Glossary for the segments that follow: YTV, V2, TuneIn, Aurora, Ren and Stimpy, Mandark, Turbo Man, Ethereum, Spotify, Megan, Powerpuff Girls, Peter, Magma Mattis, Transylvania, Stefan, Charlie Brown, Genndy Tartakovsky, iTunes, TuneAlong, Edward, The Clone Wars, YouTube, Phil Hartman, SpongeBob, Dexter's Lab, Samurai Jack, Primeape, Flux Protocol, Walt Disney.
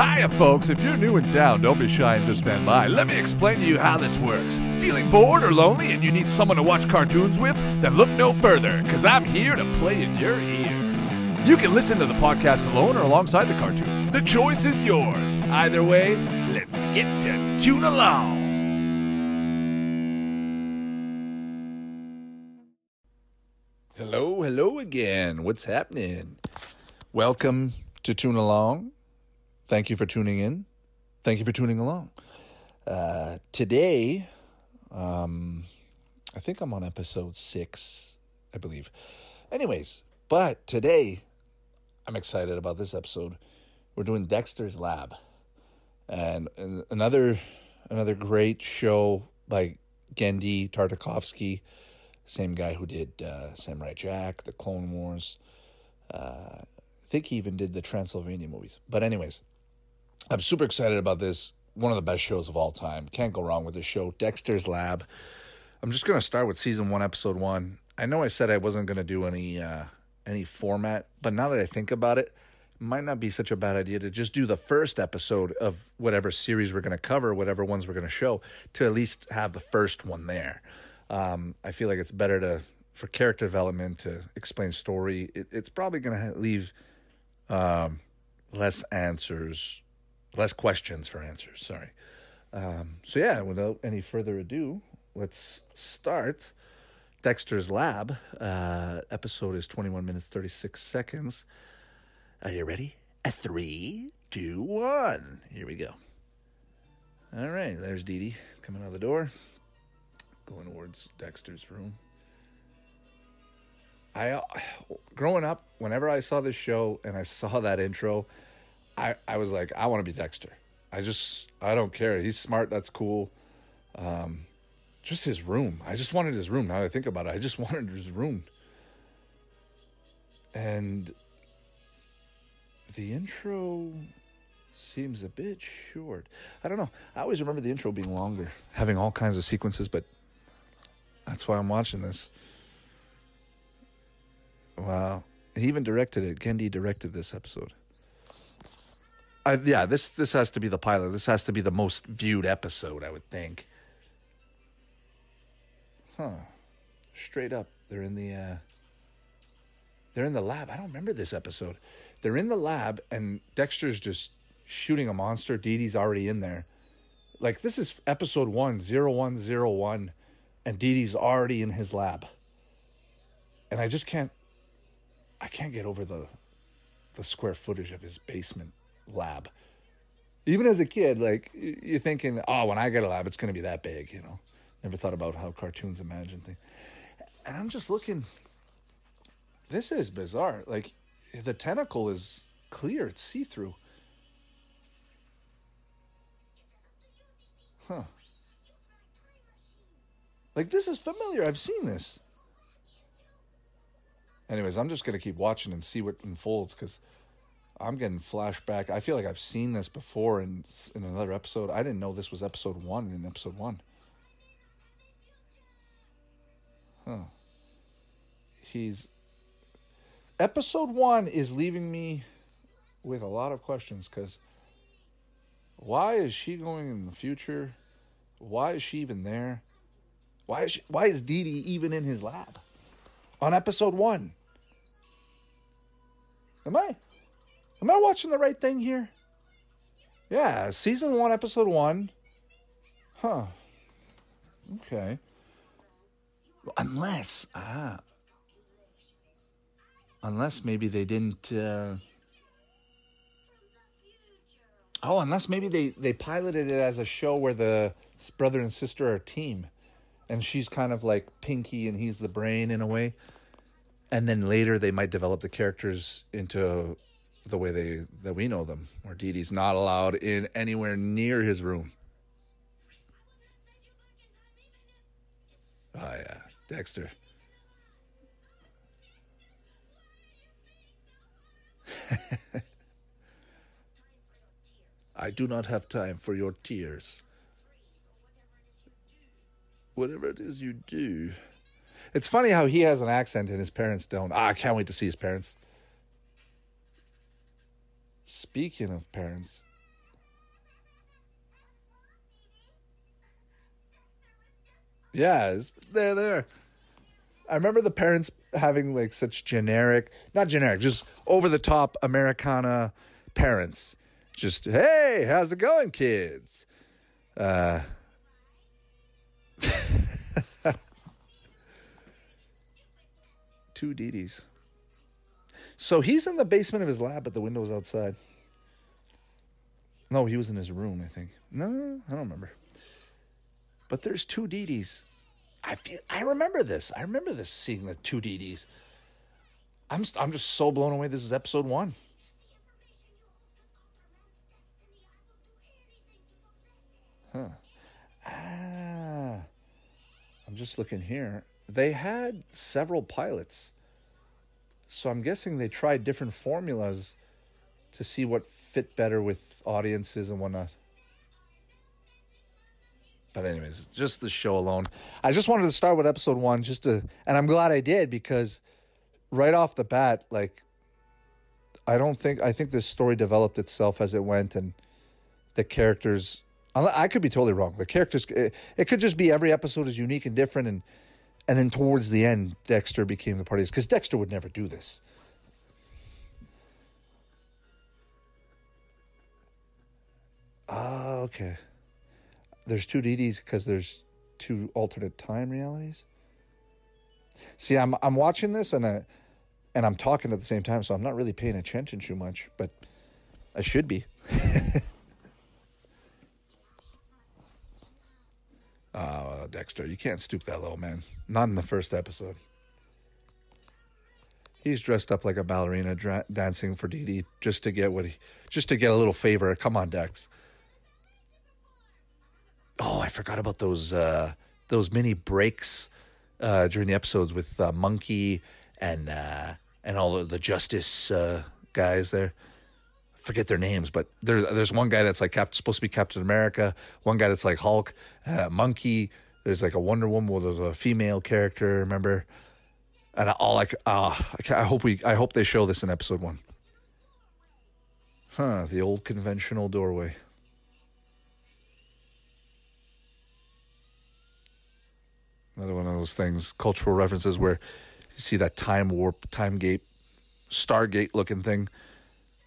Hiya folks, if you're new in town, don't be shy and just stand by. Let me explain to you how this works. Feeling bored or lonely and you need someone to watch cartoons with? Then look no further, because I'm here to play in your ear. You can listen to the podcast alone or alongside the cartoon. The choice is yours. Either way, let's get to TuneAlong. Hello, hello again. What's happening? Welcome to TuneAlong. Thank you for tuning in. Thank you for tuning along. Today, I think I'm on episode 6, I believe. Anyways, but today, I'm excited about this episode. We're doing Dexter's Lab. And another great show by Genndy Tartakovsky. Same guy who did Samurai Jack, The Clone Wars. I think he even did the Transylvania movies. But anyways, I'm super excited about this. One of the best shows of all time. Can't go wrong with this show. Dexter's Lab. I'm just going to start with Season 1, Episode 1. I know I said I wasn't going to do any format, but now that I think about it, it might not be such a bad idea to just do the first episode of whatever series we're going to cover, whatever ones we're going to show, to at least have the first one there. I feel like it's better for character development, to explain story. It's probably going to leave less questions for answers. Sorry. So yeah, without any further ado, let's start Dexter's Lab. Episode is 21 minutes, 36 seconds. Are you ready? 3, 2, 1. Here we go. All right. There's Dee Dee coming out of the door, going towards Dexter's room. Growing up, whenever I saw this show and I saw that intro, I was like, I want to be Dexter. I don't care. He's smart. That's cool. Just his room. I just wanted his room. Now that I think about it, I just wanted his room. And the intro seems a bit short. I don't know. I always remember the intro being longer, having all kinds of sequences, but that's why I'm watching this. Wow. He even directed it. Genndy directed this episode. This has to be the pilot. This has to be the most viewed episode, I would think. Huh. Straight up. They're in the lab. I don't remember this episode. They're in the lab and Dexter's just shooting a monster. Dee Dee's already in there. Like, this is episode 1, 0101, and Dee Dee's already in his lab. And I just can't get over the square footage of his basement lab. Even as a kid, like, you're thinking, oh, when I get a lab, it's going to be that big, you know. Never thought about how cartoons imagine things. And I'm just looking. This is bizarre. Like, the tentacle is clear. It's see-through. Huh. Like, this is familiar. I've seen this. Anyways, I'm just going to keep watching and see what unfolds, because I'm getting flashback. I feel like I've seen this before in another episode. I didn't know this was episode 1 in episode 1. Huh. Episode 1 is leaving me with a lot of questions, because why is she going in the future? Why is she even there? Why is Dee Dee even in his lab? On episode 1. Am I watching the right thing here? Yeah, season 1, episode 1. Huh. Okay. Unless maybe they didn't... unless maybe they piloted it as a show where the brother and sister are a team. And she's kind of like Pinky and he's the brain in a way. And then later they might develop the characters into the way that we know them, where Dee Dee's not allowed in anywhere near his room. Oh, yeah. Dexter. I do not have time for your tears. Whatever it is you do. It's funny how he has an accent and his parents don't. I can't wait to see his parents. Speaking of parents, Yeah, it's there. I remember the parents having like such just over the top Americana parents. Just, hey, how's it going, kids? Two DDs. So he's in the basement of his lab, but the window's outside. No, he was in his room, I think. No, I don't remember. But there's two DDs. I remember this. I remember this, seeing the two DDs. I'm just so blown away. This is episode 1. Huh. Ah. I'm just looking here. They had several pilots. So I'm guessing they tried different formulas to see what fit better with audiences and whatnot. But anyways, just the show alone. I just wanted to start with episode 1 and I'm glad I did, because right off the bat, like, I think this story developed itself as it went, and the characters, I could be totally wrong. The characters, it could just be every episode is unique and different, and then towards the end, Dexter became the party, because Dexter would never do this. Ah, okay. There's two DDs because there's two alternate time realities. See, I'm watching this and I'm talking at the same time, so I'm not really paying attention too much, but I should be. Oh, Dexter, you can't stoop that low, man. Not in the first episode. He's dressed up like a ballerina dancing for DD just to get a little favor. Come on, Dex. Oh, I forgot about those mini breaks during the episodes with Monkey and all of the Justice guys there. I forget their names, but there's one guy that's like supposed to be Captain America, one guy that's like Hulk, Monkey. There's like a Wonder Woman with a female character. Remember? And I hope they show this in episode 1. Huh? The old conventional doorway. Another one of those things, cultural references where you see that time warp, time gate, Stargate looking thing.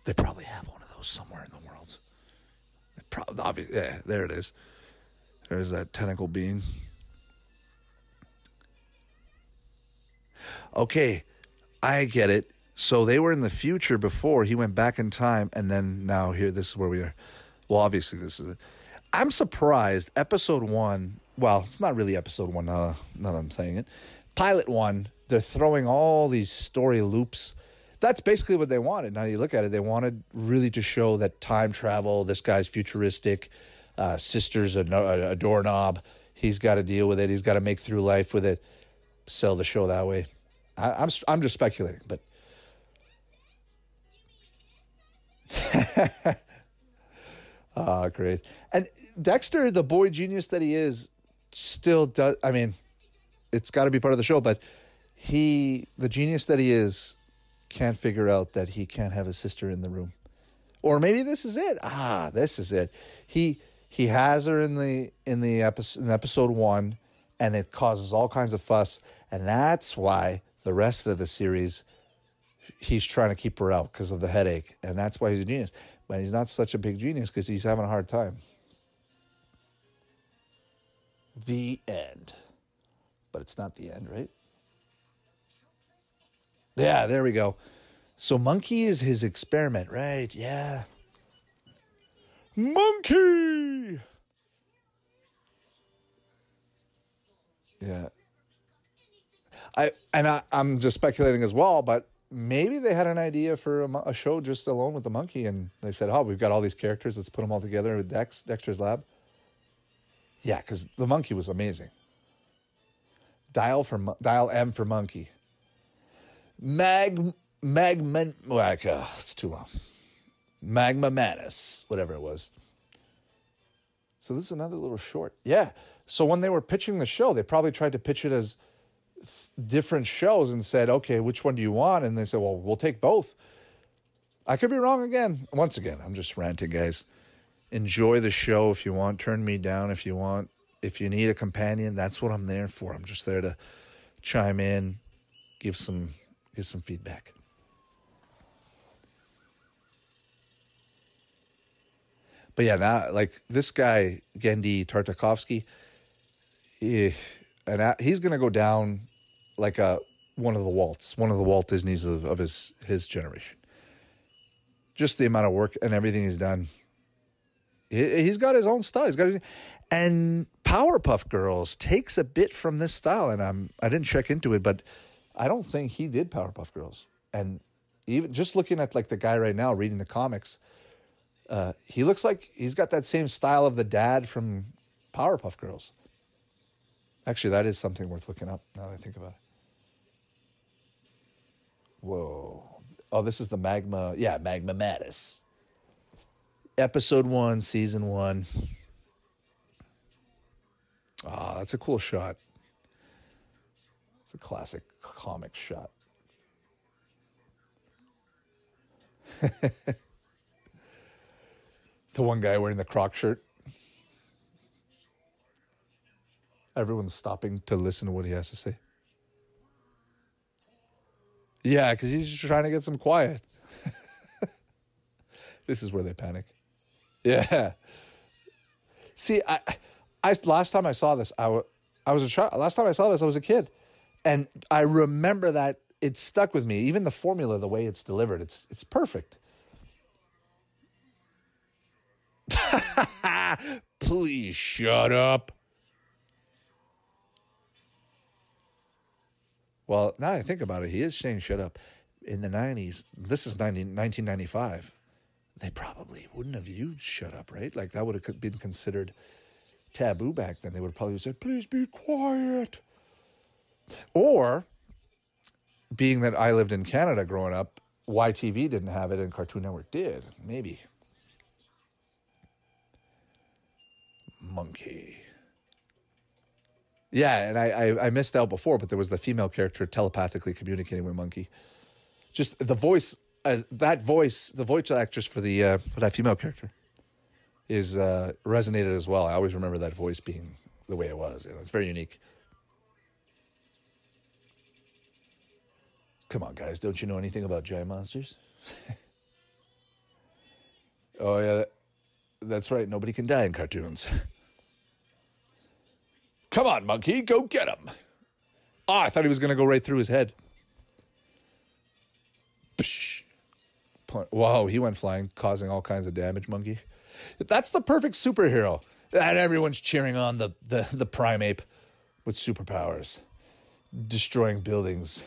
They probably have one of those somewhere in the world. Yeah, there it is. There's that tentacle being. Okay, I get it. So they were in the future before. He went back in time, and then now here, this is where we are. Well, obviously this is it. I'm surprised episode 1... Well, it's not really episode 1 now that I'm saying it. Pilot 1, they're throwing all these story loops. That's basically what they wanted. Now you look at it, they wanted really to show that time travel, this guy's futuristic, sister's a doorknob. He's got to deal with it. He's got to make through life with it. Sell the show that way. I'm just speculating, but... Ah, great. And Dexter, the boy genius that he is, still does. I mean, it's got to be part of the show, but the genius that he is, can't figure out that he can't have his sister in the room. Or maybe this is it. Ah, this is it. He has her in the episode, in episode 1, and it causes all kinds of fuss, and that's why the rest of the series he's trying to keep her out because of the headache, and that's why he's a genius. But he's not such a big genius because he's having a hard time. The end. But it's not the end, right? Yeah, there we go. So Monkey is his experiment, right? Yeah. Monkey! Yeah. I'm just speculating as well, but maybe they had an idea for a show just alone with the monkey, and they said, oh, we've got all these characters, let's put them all together with Dexter's Lab. Yeah, because the monkey was amazing. Dial M for Monkey. It's too long. Magma Mattis, whatever it was. So this is another little short. Yeah, so when they were pitching the show, they probably tried to pitch it as different shows and said, okay, which one do you want? And they said, well, we'll take both. I could be wrong again. Once again, I'm just ranting, guys. Enjoy the show if you want. Turn me down if you want. If you need a companion, that's what I'm there for. I'm just there to chime in, give some feedback. But yeah, now, like, this guy, Genndy Tartakovsky, he's going to go down like one of the Walt Disneys of his generation. Just the amount of work and everything he's done. He's got his own style. And Powerpuff Girls takes a bit from this style, and I didn't check into it, but I don't think he did Powerpuff Girls. And even just looking at, like, the guy right now reading the comics, he looks like he's got that same style of the dad from Powerpuff Girls. Actually, that is something worth looking up now that I think about it. Whoa. Oh, this is the Magma. Yeah, Magma Mattis. Episode 1, Season 1. Ah, oh, that's a cool shot. It's a classic comic shot. The one guy wearing the Croc shirt. Everyone's stopping to listen to what he has to say. Yeah, because he's just trying to get some quiet. This is where they panic. Yeah. See, last time I saw this, I was a child. Last time I saw this, I was a kid. And I remember that it stuck with me. Even the formula, the way it's delivered, it's perfect. Please shut up. Well, now that I think about it, he is saying shut up. In the 90s, this is 1995. They probably wouldn't have used shut up, right? Like, that would have been considered taboo back then. They would have probably said, please be quiet. Or, being that I lived in Canada growing up, YTV didn't have it and Cartoon Network did. Maybe. Monkey. Yeah, and I missed out before, but there was the female character telepathically communicating with Monkey. Just the voice, the voice actress for that female character is resonated as well. I always remember that voice being the way it was. You know, it's very unique. Come on, guys, don't you know anything about giant monsters? Oh, yeah, that's right. Nobody can die in cartoons. Come on, Monkey, go get him. Ah, I thought he was going to go right through his head. Psh. Wow, he went flying, causing all kinds of damage, Monkey. That's the perfect superhero. And everyone's cheering on the Primeape with superpowers, destroying buildings.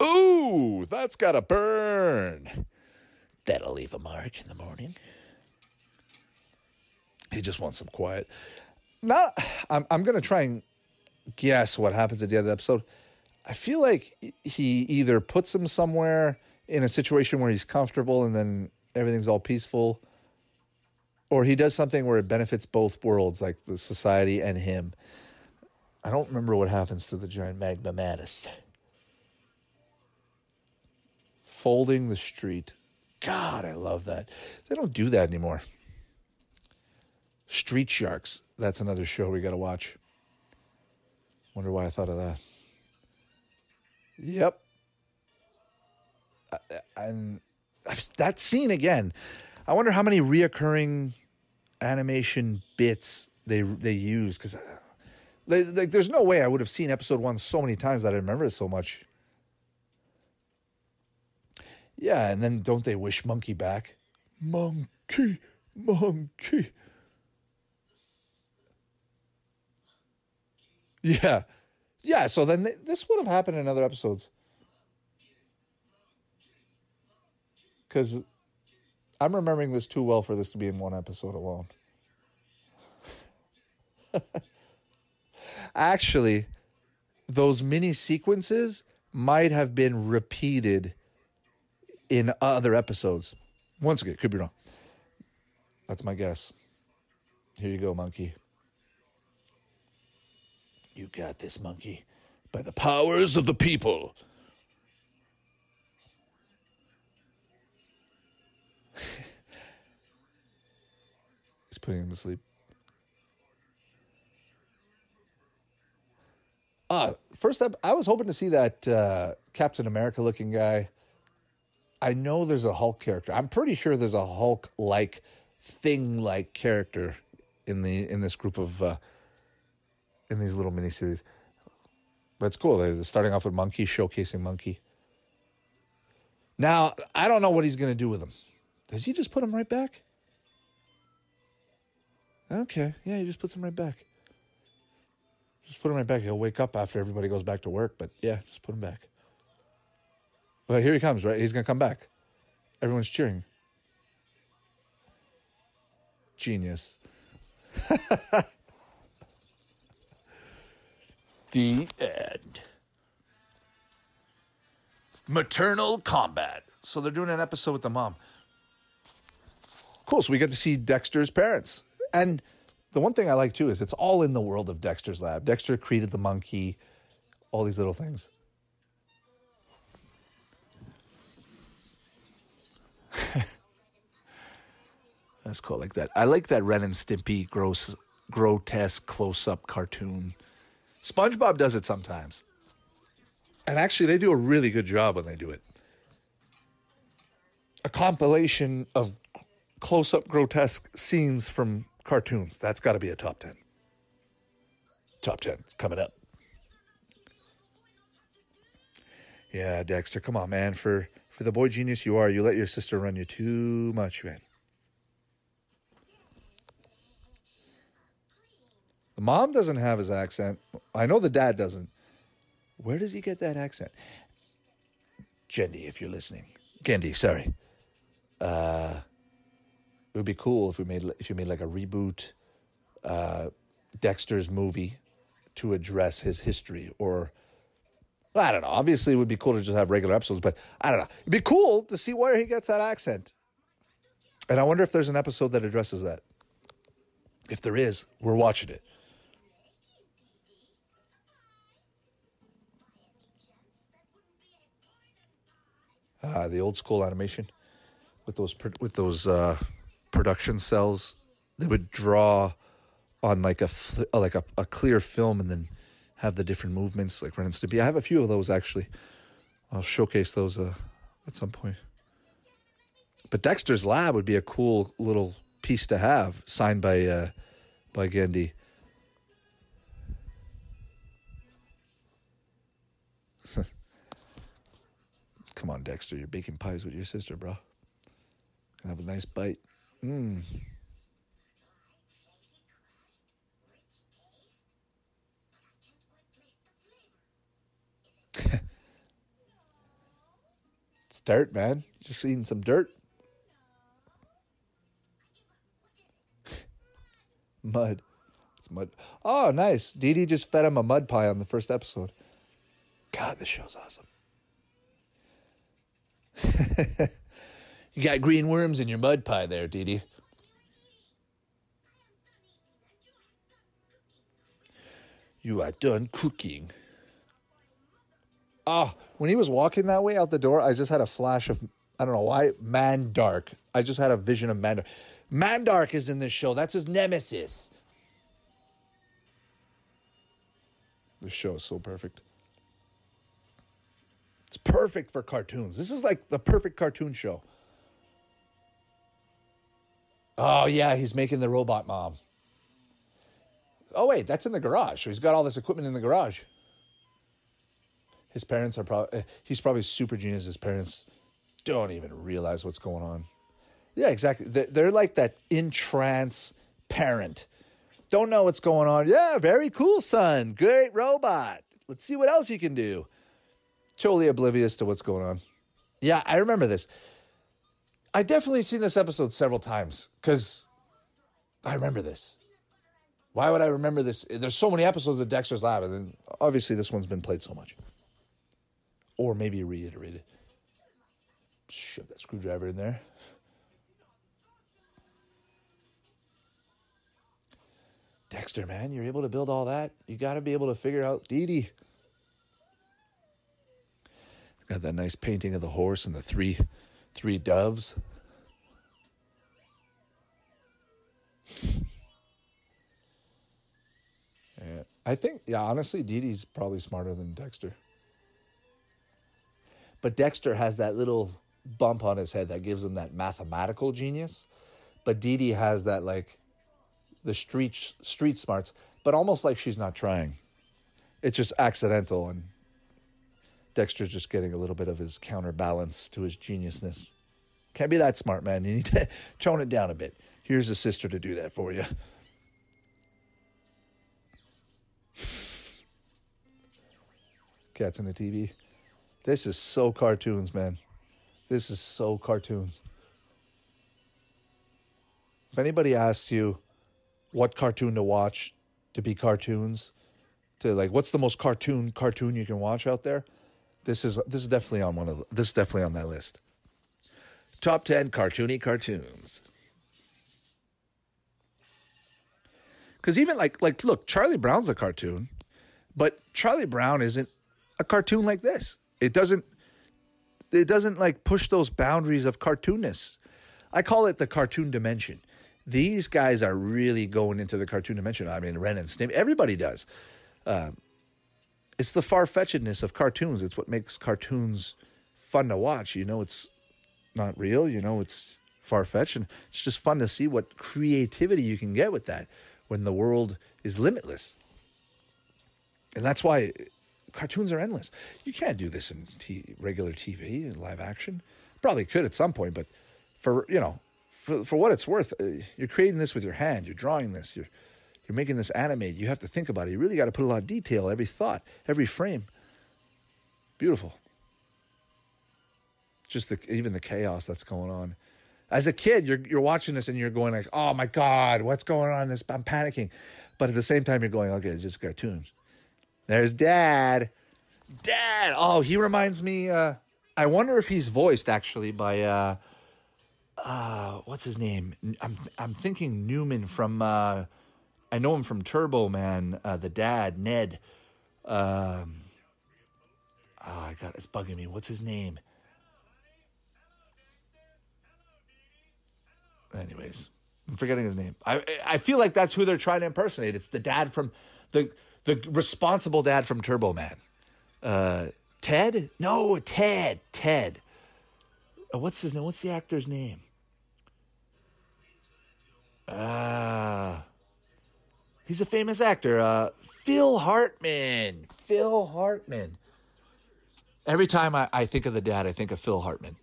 Ooh, that's got to burn. That'll leave a mark in the morning. He just wants some quiet. Now, I'm going to try and guess what happens at the end of the episode. I feel like he either puts him somewhere in a situation where he's comfortable and then everything's all peaceful, or he does something where it benefits both worlds, like the society and him. I don't remember what happens to the giant Magma Mattis. Folding the street. God, I love that. They don't do that anymore. Street Sharks. That's another show we got to watch. Wonder why I thought of that. Yep. And that scene again. I wonder how many reoccurring animation bits they use, because there's no way I would have seen episode 1 so many times that I remember it so much. Yeah, and then don't they wish Monkey back? Monkey, Monkey. Yeah. Yeah, so then this would have happened in other episodes. Because I'm remembering this too well for this to be in one episode alone. Actually, those mini sequences might have been repeated in other episodes. Once again, could be wrong. That's my guess. Here you go, Monkey. You got this, Monkey. By the powers of the people. He's putting him to sleep. First up, I was hoping to see that Captain America-looking guy. I know there's a Hulk character. I'm pretty sure there's a Hulk-like thing-like character in this group of in these little miniseries. But it's cool. They're starting off with Monkey, showcasing Monkey. Now, I don't know what he's going to do with him. Does he just put him right back? Okay. Yeah, he just puts him right back. Just put him right back. He'll wake up after everybody goes back to work. But, yeah, just put him back. Well, here he comes, right? He's going to come back. Everyone's cheering. Genius. The end. Maternal combat. So they're doing an episode with the mom. Cool. So we get to see Dexter's parents. And the one thing I like too is it's all in the world of Dexter's Lab. Dexter created the monkey, all these little things. That's cool. I like that. I like that Ren and Stimpy grotesque close-up cartoon. SpongeBob does it sometimes. And actually, they do a really good job when they do it. A compilation of close-up grotesque scenes from cartoons. That's got to be a top 10. Top 10. It's coming up. Yeah, Dexter, come on, man. For the boy genius you are, you let your sister run you too much, man. The mom doesn't have his accent. I know the dad doesn't. Where does he get that accent? Genndy, if you're listening. Genndy, sorry. It would be cool if you made like a reboot Dexter's movie to address his history, or I don't know. Obviously, it would be cool to just have regular episodes, but I don't know. It'd be cool to see where he gets that accent. And I wonder if there's an episode that addresses that. If there is, we're watching it. The old school animation with those production cells, they would draw on like a clear film and then have the different movements like Ren and Stimpy. I have a few of those actually. I'll showcase those at some point. But Dexter's Lab would be a cool little piece to have, signed by Genndy. Come on, Dexter. You're baking pies with your sister, bro. Gonna have a nice bite. Mmm. It's dirt, man. Just eating some dirt. Mud. It's mud. Oh, nice. Dee Dee just fed him a mud pie on the first episode. God, this show's awesome. You got green worms in your mud pie there, Dee Dee. You are done cooking. Oh, when he was walking that way out the door, I just had a flash of, I don't know why, Mandark. I just had a vision of Mandark. Mandark is in this show. That's his nemesis. This show is so perfect. It's perfect for cartoons. This is like the perfect cartoon show. Oh, yeah, he's making the robot mom. Oh, wait, that's in the garage. So he's got all this equipment in the garage. His parents are probably... He's probably super genius. His parents don't even realize what's going on. Yeah, exactly. They're like that in trance parent. Don't know what's going on. Yeah, very cool, son. Great robot. Let's see what else you can do. Totally oblivious to what's going on. Yeah, I remember this. I definitely seen this episode several times because I remember this. Why would I remember this? There's so many episodes of Dexter's Lab, and then obviously this one's been played so much. Or maybe reiterated. Shove that screwdriver in there. Dexter, man, you're able to build all that. You got to be able to figure out Dee Dee. Got that nice painting of the horse and the three doves. Yeah, I think, yeah, honestly, Dee Dee's probably smarter than Dexter. But Dexter has that little bump on his head that gives him that mathematical genius. But Dee Dee has that, like, the street smarts, but almost like she's not trying. It's just accidental, and Dexter's just getting a little bit of his counterbalance to his geniusness. Can't be that smart, man. You need to tone it down a bit. Here's a sister to do that for you. Cats in the TV. This is so cartoons, man. This is so cartoons. If anybody asks you what cartoon to watch to be cartoons, to like what's the most cartoon you can watch out there, this is definitely on one of the, this is definitely on that list. Top 10 cartoony cartoons. Because even like look, Charlie Brown's a cartoon, but Charlie Brown isn't a cartoon like this. It doesn't like push those boundaries of cartoonness. I call it the cartoon dimension. These guys are really going into the cartoon dimension. I mean, Ren and Stimpy, everybody does. It's the far-fetchedness of cartoons. It's what makes cartoons fun to watch. You know, it's not real. You know, it's far-fetched. And it's just fun to see what creativity you can get with that when the world is limitless. And that's why cartoons are endless. You can't do this in regular TV and live action. Probably could at some point, but for, you know, for what it's worth, you're creating this with your hand. You're drawing this. You're making this animated. You have to think about it. You really got to put a lot of detail, every thought, every frame. Beautiful. Just even the chaos that's going on. As a kid, you're watching this and you're going like, oh my God, what's going on in this? I'm panicking. But at the same time, you're going, okay, it's just cartoons. There's Dad. Dad. Oh, he reminds me. I wonder if he's voiced actually by, what's his name? I'm thinking Newman from, I know him from Turbo Man, the dad, Ned. Oh, God, it's bugging me. What's his name? Anyways, I'm forgetting his name. I feel like that's who they're trying to impersonate. It's the dad from, the responsible dad from Turbo Man. Ted? No, Ted. Ted. What's his name? What's the actor's name? He's a famous actor. Phil Hartman. Phil Hartman. Every time I think of the dad, I think of Phil Hartman.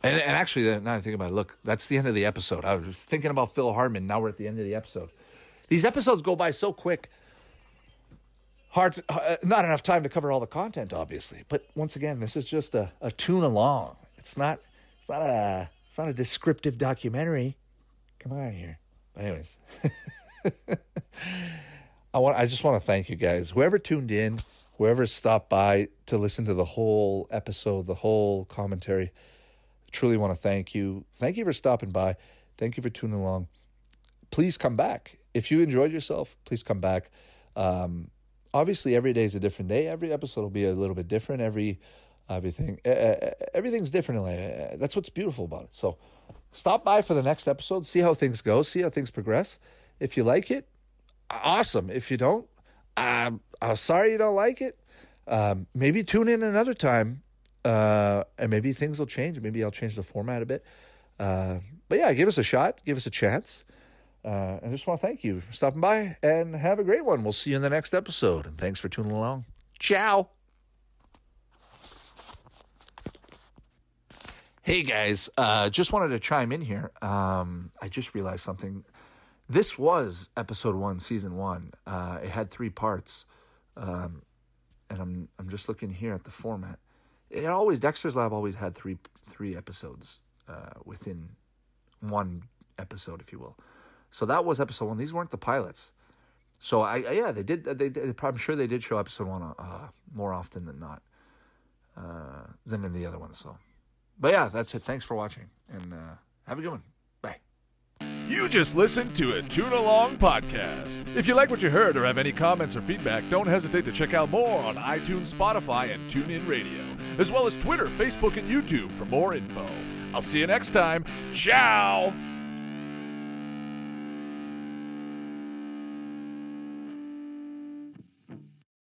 And actually, now I think about it, look, that's the end of the episode. I was thinking about Phil Hartman. Now we're at the end of the episode. These episodes go by so quick. Not enough time to cover all the content, obviously. But once again, this is just a tune along. It's not a descriptive documentary. Come on here. But anyways. I just want to thank you guys. Whoever tuned in, whoever stopped by to listen to the whole episode, the whole commentary, I truly want to thank you. Thank you for stopping by. Thank you for tuning along. Please come back. If you enjoyed yourself, please come back. Obviously, every day is a different day. Every episode will be a little bit different. Everything's different. That's what's beautiful about it. So stop by for the next episode. See how things go. See how things progress. If you like it, awesome. If you don't, I'm sorry you don't like it. Maybe tune in another time, and maybe things will change. Maybe I'll change the format a bit. But yeah, give us a shot. Give us a chance. I just want to thank you for stopping by, and have a great one. We'll see you in the next episode, and thanks for tuning along. Ciao. Hey, guys. Just wanted to chime in here. I just realized something. This was episode 1, season 1. It had 3 parts, and I'm just looking here at the format. Dexter's Lab always had three episodes within one episode, if you will. So that was episode 1. These weren't the pilots. So they did. I'm sure they did show episode 1 more often than not, than in the other ones. So, but yeah, that's it. Thanks for watching, and have a good one. You just listened to a Tune Along podcast. If you like what you heard or have any comments or feedback, don't hesitate to check out more on iTunes, Spotify, and TuneIn Radio, as well as Twitter, Facebook, and YouTube for more info. I'll see you next time. Ciao!